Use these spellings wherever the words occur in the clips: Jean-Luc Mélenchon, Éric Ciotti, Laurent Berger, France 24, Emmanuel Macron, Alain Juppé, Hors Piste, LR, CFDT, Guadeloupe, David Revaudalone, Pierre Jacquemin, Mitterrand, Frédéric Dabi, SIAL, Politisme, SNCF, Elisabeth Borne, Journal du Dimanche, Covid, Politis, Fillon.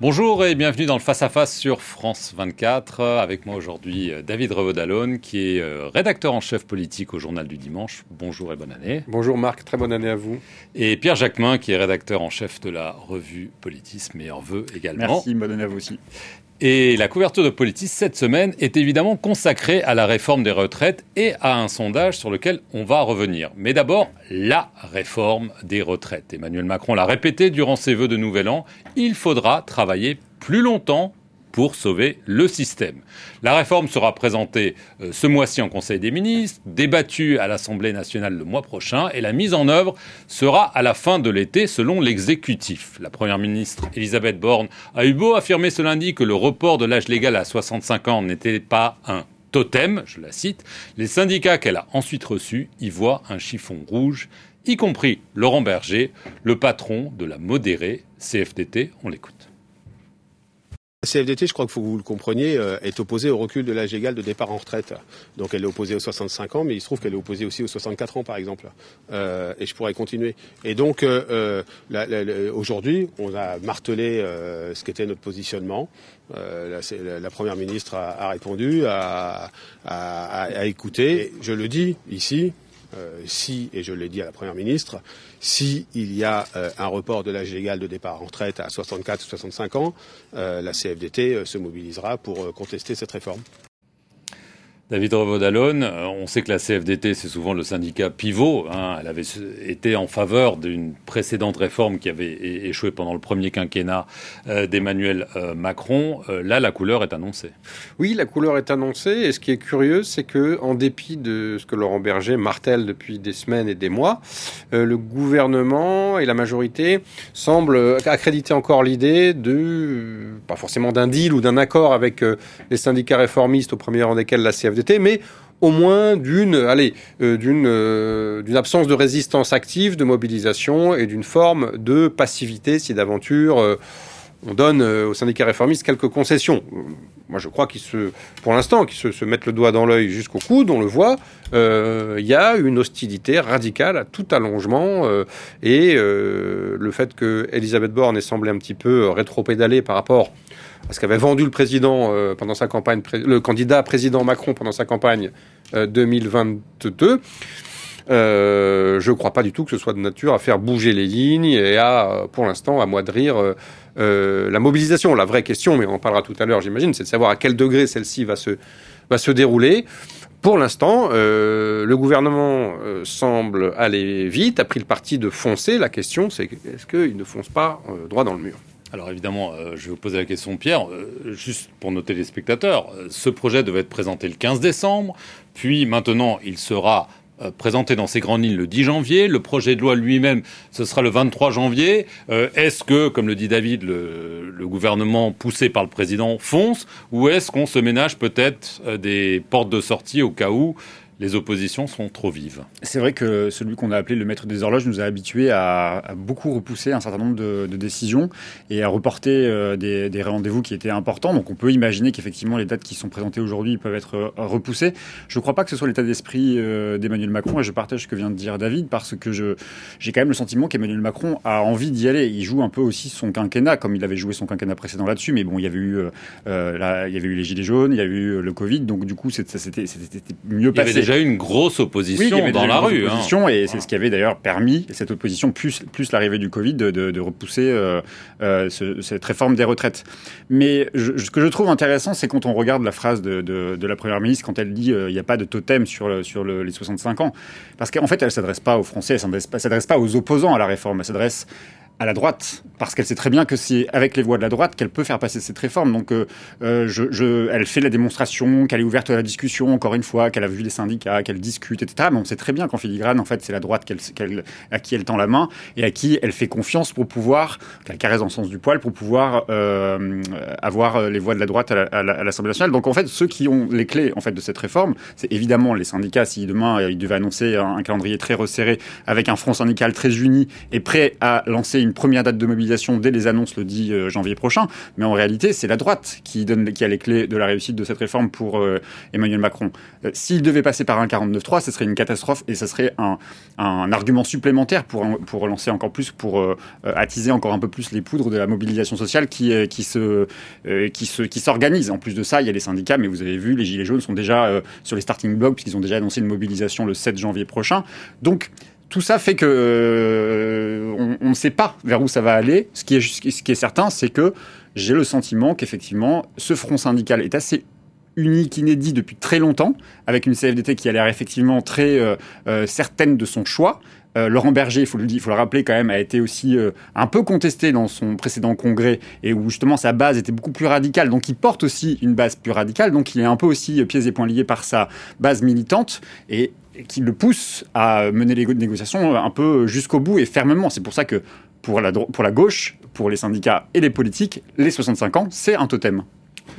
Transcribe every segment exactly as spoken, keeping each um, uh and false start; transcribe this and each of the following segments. Bonjour et bienvenue dans le face-à-face sur France vingt-quatre. Avec moi aujourd'hui David Revaudalone qui est rédacteur en chef politique au Journal du Dimanche. Bonjour et bonne année. Bonjour Marc, très bonne année à vous. Et Pierre Jacquemin qui est rédacteur en chef de la revue Politisme et en vœux également. Merci, bonne année à vous aussi. Et la couverture de Politis cette semaine est évidemment consacrée à la réforme des retraites et à un sondage sur lequel on va revenir. Mais d'abord, la réforme des retraites. Emmanuel Macron l'a répété durant ses vœux de Nouvel An, il faudra travailler plus longtemps pour sauver le système. La réforme sera présentée euh, ce mois-ci en Conseil des ministres, débattue à l'Assemblée nationale le mois prochain et la mise en œuvre sera à la fin de l'été selon l'exécutif. La Première ministre Elisabeth Borne a eu beau affirmer ce lundi que le report de l'âge légal à soixante-cinq ans n'était pas un totem, je la cite, les syndicats qu'elle a ensuite reçus y voient un chiffon rouge, y compris Laurent Berger, le patron de la modérée C F D T. On l'écoute. La C F D T, je crois que vous le compreniez, est opposée au recul de l'âge légal de départ en retraite. Donc elle est opposée aux soixante-cinq ans, mais il se trouve qu'elle est opposée aussi aux soixante-quatre ans, par exemple. Euh, et je pourrais continuer. Et donc, euh, la, la, la, aujourd'hui, on a martelé euh, ce qu'était notre positionnement. Euh, la, la Première ministre a, a répondu, a, a, a, a écouté. Et je le dis ici, euh, si, et je l'ai dit à la Première ministre, s'il y a euh, un report de l'âge légal de départ en retraite à soixante-quatre ou soixante-cinq ans, euh, la C F D T euh, se mobilisera pour euh, contester cette réforme. David Revaudalone, euh, on sait que la C F D T, c'est souvent le syndicat pivot. Hein, elle avait été en faveur d'une précédente réforme qui avait é- échoué pendant le premier quinquennat euh, d'Emmanuel euh, Macron. Euh, là, la couleur est annoncée. Oui, la couleur est annoncée. Et ce qui est curieux, c'est que, en dépit de ce que Laurent Berger martèle depuis des semaines et des mois, euh, le gouvernement et la majorité semblent accréditer encore l'idée de, euh, pas forcément d'un deal ou d'un accord avec euh, les syndicats réformistes, au premier rang desquels la C F D T, mais au moins d'une, allez, euh, d'une, euh, d'une absence de résistance active, de mobilisation et d'une forme de passivité si d'aventure euh, on donne euh, aux syndicats réformistes quelques concessions. Euh, moi, je crois qu'ils se, pour l'instant, qu'ils se, se mettent le doigt dans l'œil jusqu'au coude, on le voit, il euh, y a une hostilité radicale à tout allongement euh, et euh, le fait que Elisabeth Borne ait semblé un petit peu rétropédalée par rapport parce qu'avait vendu le président euh, pendant sa campagne, pré- le candidat président Macron pendant sa campagne euh, deux mille vingt-deux. Euh, je ne crois pas du tout que ce soit de nature à faire bouger les lignes et à, pour l'instant, amoindrir euh, euh, la mobilisation. La vraie question, mais on en parlera tout à l'heure, j'imagine, c'est de savoir à quel degré celle-ci va se, va se dérouler. Pour l'instant, euh, le gouvernement euh, semble aller vite, a pris le parti de foncer. La question, c'est est-ce qu'il ne fonce pas euh, droit dans le mur ? Alors évidemment, euh, je vais vous poser la question, Pierre, euh, juste pour noter les spectateurs. Euh, ce projet devait être présenté le quinze décembre, puis maintenant il sera euh, présenté dans ses grandes lignes le dix janvier. Le projet de loi lui-même, ce sera le vingt-trois janvier. Euh, est-ce que, comme le dit David, le, le gouvernement poussé par le président fonce, ou est-ce qu'on se ménage peut-être euh, des portes de sortie au cas où les oppositions sont trop vives. C'est vrai que celui qu'on a appelé le maître des horloges nous a habitués à, à beaucoup repousser un certain nombre de, de décisions et à reporter euh, des, des rendez-vous qui étaient importants. Donc on peut imaginer qu'effectivement les dates qui sont présentées aujourd'hui peuvent être euh, repoussées. Je ne crois pas que ce soit l'état d'esprit euh, d'Emmanuel Macron et je partage ce que vient de dire David parce que je, j'ai quand même le sentiment qu'Emmanuel Macron a envie d'y aller. Il joue un peu aussi son quinquennat comme il avait joué son quinquennat précédent là-dessus. Mais bon, il y avait eu, euh, là, il y avait eu les Gilets jaunes, il y avait eu le Covid. Donc du coup, c'était, c'était, c'était mieux passé. Déjà une grosse opposition oui, dans la rue. Hein. Et c'est ce qui avait d'ailleurs permis, cette opposition, plus, plus l'arrivée du Covid, de, de repousser euh, euh, ce, cette réforme des retraites. Mais je, ce que je trouve intéressant, c'est quand on regarde la phrase de, de, de la Première ministre, quand elle dit euh, « il n'y a pas de totem sur, le, sur le, les soixante-cinq ans ». Parce qu'en fait, elle ne s'adresse pas aux Français, elle ne s'adresse pas aux opposants à la réforme, elle s'adresse à la droite, parce qu'elle sait très bien que c'est avec les voix de la droite qu'elle peut faire passer cette réforme. Donc, euh, je, je, elle fait la démonstration, qu'elle est ouverte à la discussion, encore une fois, qu'elle a vu les syndicats, qu'elle discute, et cetera. Mais on sait très bien qu'en filigrane, en fait, c'est la droite qu'elle, qu'elle, à qui elle tend la main et à qui elle fait confiance pour pouvoir, qu'elle caresse dans le sens du poil, pour pouvoir euh, avoir les voix de la droite à, la, à, la, à l'Assemblée nationale. Donc, en fait, ceux qui ont les clés en fait de cette réforme, c'est évidemment les syndicats. Si demain ils devaient annoncer un calendrier très resserré, avec un front syndical très uni et prêt à lancer une une première date de mobilisation dès les annonces le dix janvier prochain, mais en réalité, c'est la droite qui, donne, qui a les clés de la réussite de cette réforme pour euh, Emmanuel Macron. Euh, s'il devait passer par un quarante-neuf trois, ce serait une catastrophe et ce serait un, un argument supplémentaire pour, pour relancer encore plus, pour euh, attiser encore un peu plus les poudres de la mobilisation sociale qui, euh, qui, se, euh, qui, se, qui s'organise. En plus de ça, il y a les syndicats, mais vous avez vu, les Gilets jaunes sont déjà euh, sur les starting blocks puisqu'ils ont déjà annoncé une mobilisation le sept janvier prochain. Donc, tout ça fait que euh, on ne sait pas vers où ça va aller. Ce qui est, ce qui est certain, c'est que j'ai le sentiment qu'effectivement, ce front syndical est assez unique, inédit depuis très longtemps, avec une C F D T qui a l'air effectivement très euh, euh, certaine de son choix. Euh, Laurent Berger, il faut le dire, il faut le rappeler quand même, a été aussi euh, un peu contesté dans son précédent congrès et où justement sa base était beaucoup plus radicale. Donc il porte aussi une base plus radicale. Donc il est un peu aussi euh, pieds et poings liés par sa base militante et qui le pousse à mener les négociations un peu jusqu'au bout et fermement. C'est pour ça que pour la, pour la gauche, pour les syndicats et les politiques, les soixante-cinq ans, c'est un totem.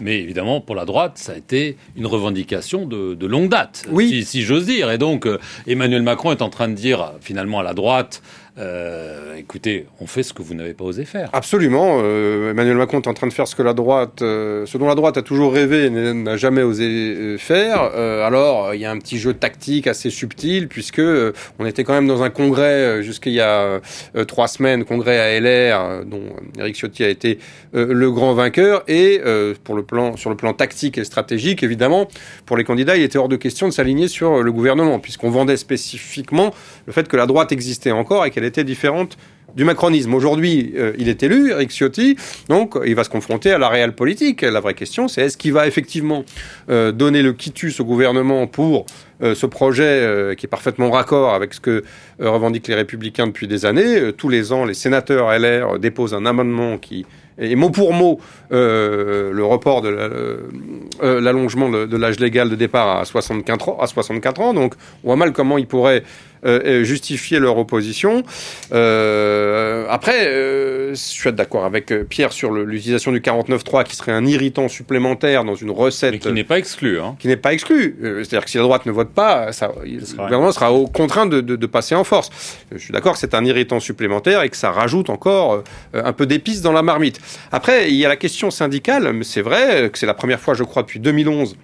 Mais évidemment, pour la droite, ça a été une revendication de, de longue date, oui. si, si j'ose dire. Et donc, Emmanuel Macron est en train de dire, finalement, à la droite... Euh, écoutez, on fait ce que vous n'avez pas osé faire. Absolument. Euh, Emmanuel Macron est en train de faire ce que la droite, euh, ce dont la droite a toujours rêvé et n'a jamais osé faire. Euh, alors, il y a un petit jeu tactique assez subtil, puisque euh, on était quand même dans un congrès euh, jusqu'il y a euh, trois semaines, congrès à L R, euh, dont Éric Ciotti a été euh, le grand vainqueur. Et euh, pour le plan, sur le plan tactique et stratégique, évidemment, pour les candidats, il était hors de question de s'aligner sur le gouvernement, puisqu'on vendait spécifiquement le fait que la droite existait encore et qu'elle était différente du macronisme. Aujourd'hui, euh, il est élu, Éric Ciotti, donc il va se confronter à la réelle politique. La vraie question, c'est est-ce qu'il va effectivement euh, donner le quitus au gouvernement pour euh, ce projet euh, qui est parfaitement raccord avec ce que euh, revendiquent les Républicains depuis des années. Euh, tous les ans, les sénateurs L R déposent un amendement qui est mot pour mot euh, le report de la, euh, l'allongement de, de l'âge légal de départ à soixante-quatre ans. Donc, on voit mal comment ils pourraient Euh, justifier leur opposition. Euh, après, euh, je suis d'accord avec Pierre sur le, l'utilisation du quarante-neuf trois qui serait un irritant supplémentaire dans une recette... Mais qui n'est pas exclu. Hein. Qui n'est pas exclu. Euh, c'est-à-dire que si la droite ne vote pas, ça, le gouvernement sera au, contraint de, de, de passer en force. Euh, je suis d'accord que c'est un irritant supplémentaire et que ça rajoute encore euh, un peu d'épices dans la marmite. Après, il y a la question syndicale. Mais c'est vrai que c'est la première fois, je crois, depuis deux mille onze...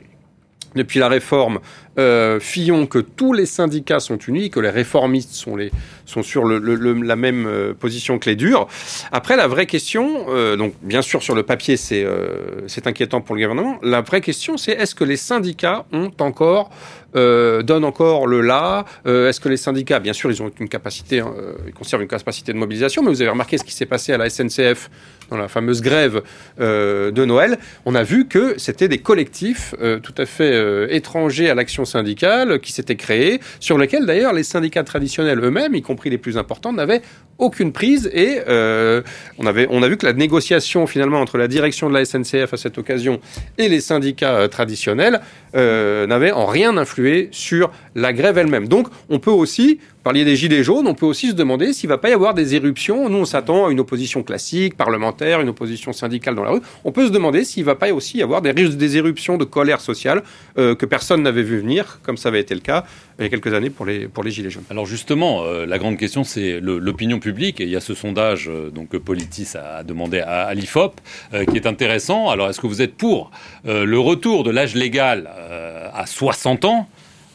Depuis la réforme euh, Fillon, que tous les syndicats sont unis, que les réformistes sont, les, sont sur le, le, le, la même euh, position que les durs. Après, la vraie question, euh, donc bien sûr sur le papier c'est, euh, c'est inquiétant pour le gouvernement, la vraie question c'est est-ce que les syndicats ont encore, euh, donnent encore le là euh, Est-ce que les syndicats, bien sûr ils ont une capacité, hein, ils conservent une capacité de mobilisation, mais vous avez remarqué ce qui s'est passé à la S N C F dans la fameuse grève euh, de Noël. On a vu que c'était des collectifs euh, tout à fait... Euh, étrangers à l'action syndicale qui s'était créée, sur lequel d'ailleurs les syndicats traditionnels eux-mêmes, y compris les plus importants, n'avaient aucune prise et euh, on, avait, on a vu que la négociation finalement entre la direction de la S N C F à cette occasion et les syndicats euh, traditionnels euh, n'avait en rien influé sur la grève elle-même. Donc on peut aussi, vous parliez des Gilets jaunes, on peut aussi se demander s'il ne va pas y avoir des éruptions. Nous on s'attend à une opposition classique, parlementaire, une opposition syndicale dans la rue. On peut se demander s'il ne va pas aussi y avoir des, des éruptions de colère sociale Euh, que personne n'avait vu venir, comme ça avait été le cas il y a quelques années pour les, pour les Gilets jaunes. Alors justement, euh, la grande question, c'est le, l'opinion publique. Et il y a ce sondage euh, donc, que Politis a demandé à, à l'I F O P, euh, qui est intéressant. Alors, est-ce que vous êtes pour euh, le retour de l'âge légal euh, à soixante ans ?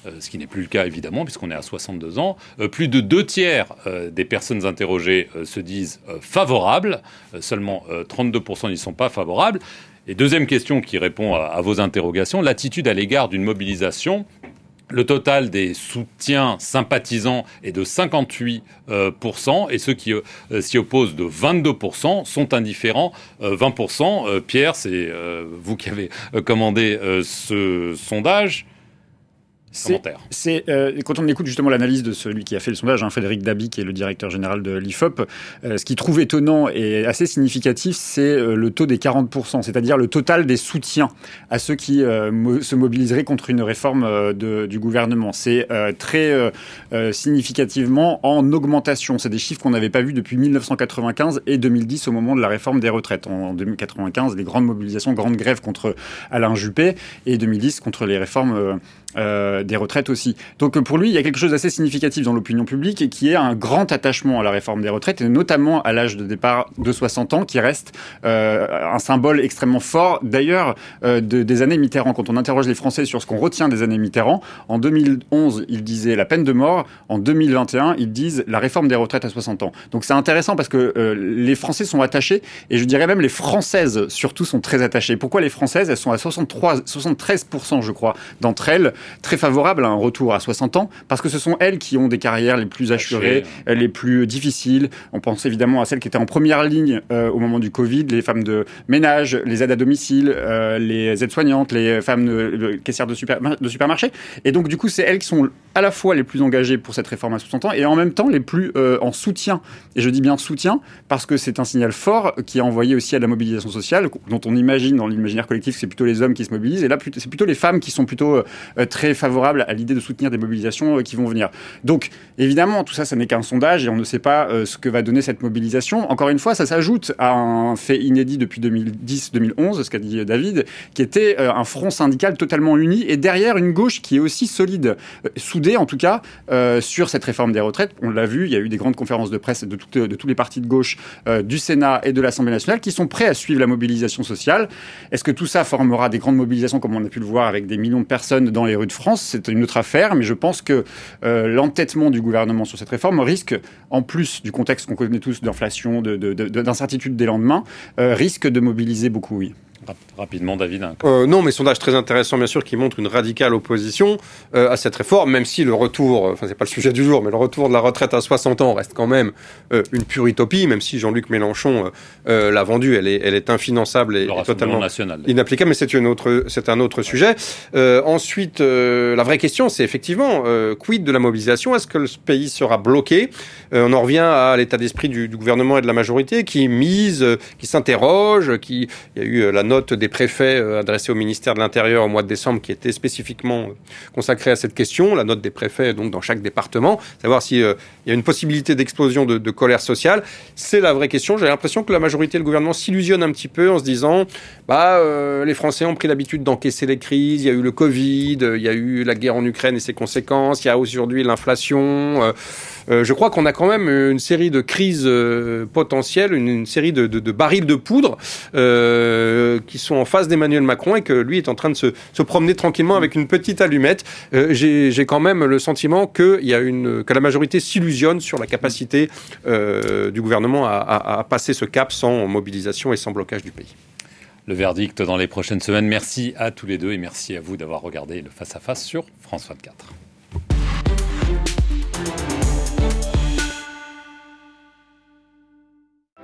Euh, ce qui n'est plus le cas, évidemment, puisqu'on est à soixante-deux ans. Euh, plus de deux tiers euh, des personnes interrogées euh, se disent euh, favorables. Euh, seulement euh, trente-deux pour cent n'y sont pas favorables. Et deuxième question qui répond à, à vos interrogations, l'attitude à l'égard d'une mobilisation. Le total des soutiens sympathisants est de cinquante-huit pour cent euh, et ceux qui euh, s'y opposent de vingt-deux pour cent sont indifférents, euh, vingt pour cent. Euh, Pierre, c'est euh, vous qui avez commandé euh, ce sondage. C'est, c'est euh, quand on écoute justement l'analyse de celui qui a fait le sondage, hein, Frédéric Dabi, qui est le directeur général de l'I F O P, euh, ce qu'il trouve étonnant et assez significatif, c'est euh, le taux des quarante pour cent, c'est-à-dire le total des soutiens à ceux qui euh, mo- se mobiliseraient contre une réforme euh, de, du gouvernement. C'est euh, très euh, euh, significativement en augmentation. C'est des chiffres qu'on n'avait pas vus depuis dix-neuf cent quatre-vingt-quinze et deux mille dix au moment de la réforme des retraites. En, en deux mille quatre-vingt-quinze, les grandes mobilisations, grandes grèves contre Alain Juppé et deux mille dix contre les réformes euh, Euh, des retraites aussi. Donc pour lui, il y a quelque chose d'assez significatif dans l'opinion publique et qui est un grand attachement à la réforme des retraites et notamment à l'âge de départ de soixante ans qui reste euh, un symbole extrêmement fort d'ailleurs euh, de, des années Mitterrand. Quand on interroge les Français sur ce qu'on retient des années Mitterrand, en deux mille onze, ils disaient la peine de mort, en deux mille vingt et un, ils disent la réforme des retraites à soixante ans. Donc c'est intéressant parce que euh, les Français sont attachés et je dirais même les Françaises surtout sont très attachées. Pourquoi les Françaises? Elles sont à soixante-trois, soixante-treize pour cent je crois d'entre elles très favorable à un retour à soixante ans, parce que ce sont elles qui ont des carrières les plus assurées, les plus difficiles. On pense évidemment à celles qui étaient en première ligne euh, au moment du Covid, les femmes de ménage, les aides à domicile, euh, les aides-soignantes, les femmes de, de caissières de, super, de supermarché. Et donc, du coup, c'est elles qui sont à la fois les plus engagées pour cette réforme à soixante ans et en même temps les plus euh, en soutien. Et je dis bien soutien parce que c'est un signal fort qui est envoyé aussi à la mobilisation sociale, dont on imagine dans l'imaginaire collectif que c'est plutôt les hommes qui se mobilisent. Et là, c'est plutôt les femmes qui sont plutôt euh, très favorables à l'idée de soutenir des mobilisations euh, qui vont venir. Donc, évidemment, tout ça, ça n'est qu'un sondage et on ne sait pas euh, ce que va donner cette mobilisation. Encore une fois, ça s'ajoute à un fait inédit depuis deux mille dix deux mille onze, ce qu'a dit David, qui était euh, un front syndical totalement uni et derrière une gauche qui est aussi solide, euh, soudée en tout cas, euh, sur cette réforme des retraites. On l'a vu, il y a eu des grandes conférences de presse de, tout, de tous les partis de gauche euh, du Sénat et de l'Assemblée nationale qui sont prêts à suivre la mobilisation sociale. Est-ce que tout ça formera des grandes mobilisations comme on a pu le voir avec des millions de personnes dans les rues de France, c'est une autre affaire, mais je pense que euh, l'entêtement du gouvernement sur cette réforme risque, en plus du contexte qu'on connaît tous d'inflation, de, de, de, d'incertitude des lendemains, euh, risque de mobiliser beaucoup, oui. Rapidement, David. Euh, non, mais sondage très intéressant, bien sûr, qui montre une radicale opposition euh, à cette réforme, même si le retour, enfin, c'est pas le sujet du jour, mais le retour de la retraite à soixante ans reste quand même euh, une pure utopie, même si Jean-Luc Mélenchon euh, l'a vendue, elle est, elle est infinançable et, et totalement national, inapplicable, mais c'est, une autre, c'est un autre sujet. Euh, ensuite, euh, la vraie question, c'est effectivement, euh, quid de la mobilisation? Est-ce que le pays sera bloqué? euh, On en revient à l'état d'esprit du, du gouvernement et de la majorité qui mise, euh, qui s'interroge, qui, il y a eu euh, la note des préfets adressée au ministère de l'Intérieur au mois de décembre qui était spécifiquement consacrée à cette question, la note des préfets donc dans chaque département, savoir s'il euh, y a une possibilité d'explosion de, de colère sociale. C'est la vraie question. J'ai l'impression que la majorité et le gouvernement s'illusionnent un petit peu en se disant bah, euh, les Français ont pris l'habitude d'encaisser les crises, il y a eu le Covid, il y a eu la guerre en Ukraine et ses conséquences, il y a aujourd'hui l'inflation. Euh, euh, je crois qu'on a quand même une série de crises euh, potentielles, une, une série de, de, de barils de poudre euh, qui sont en face d'Emmanuel Macron et que lui est en train de se, se promener tranquillement avec une petite allumette. Euh, j'ai, j'ai quand même le sentiment que, y a une, que la majorité s'illusionne sur la capacité euh, du gouvernement à, à, à passer ce cap sans mobilisation et sans blocage du pays. Le verdict dans les prochaines semaines. Merci à tous les deux et merci à vous d'avoir regardé le Face à Face sur France vingt-quatre.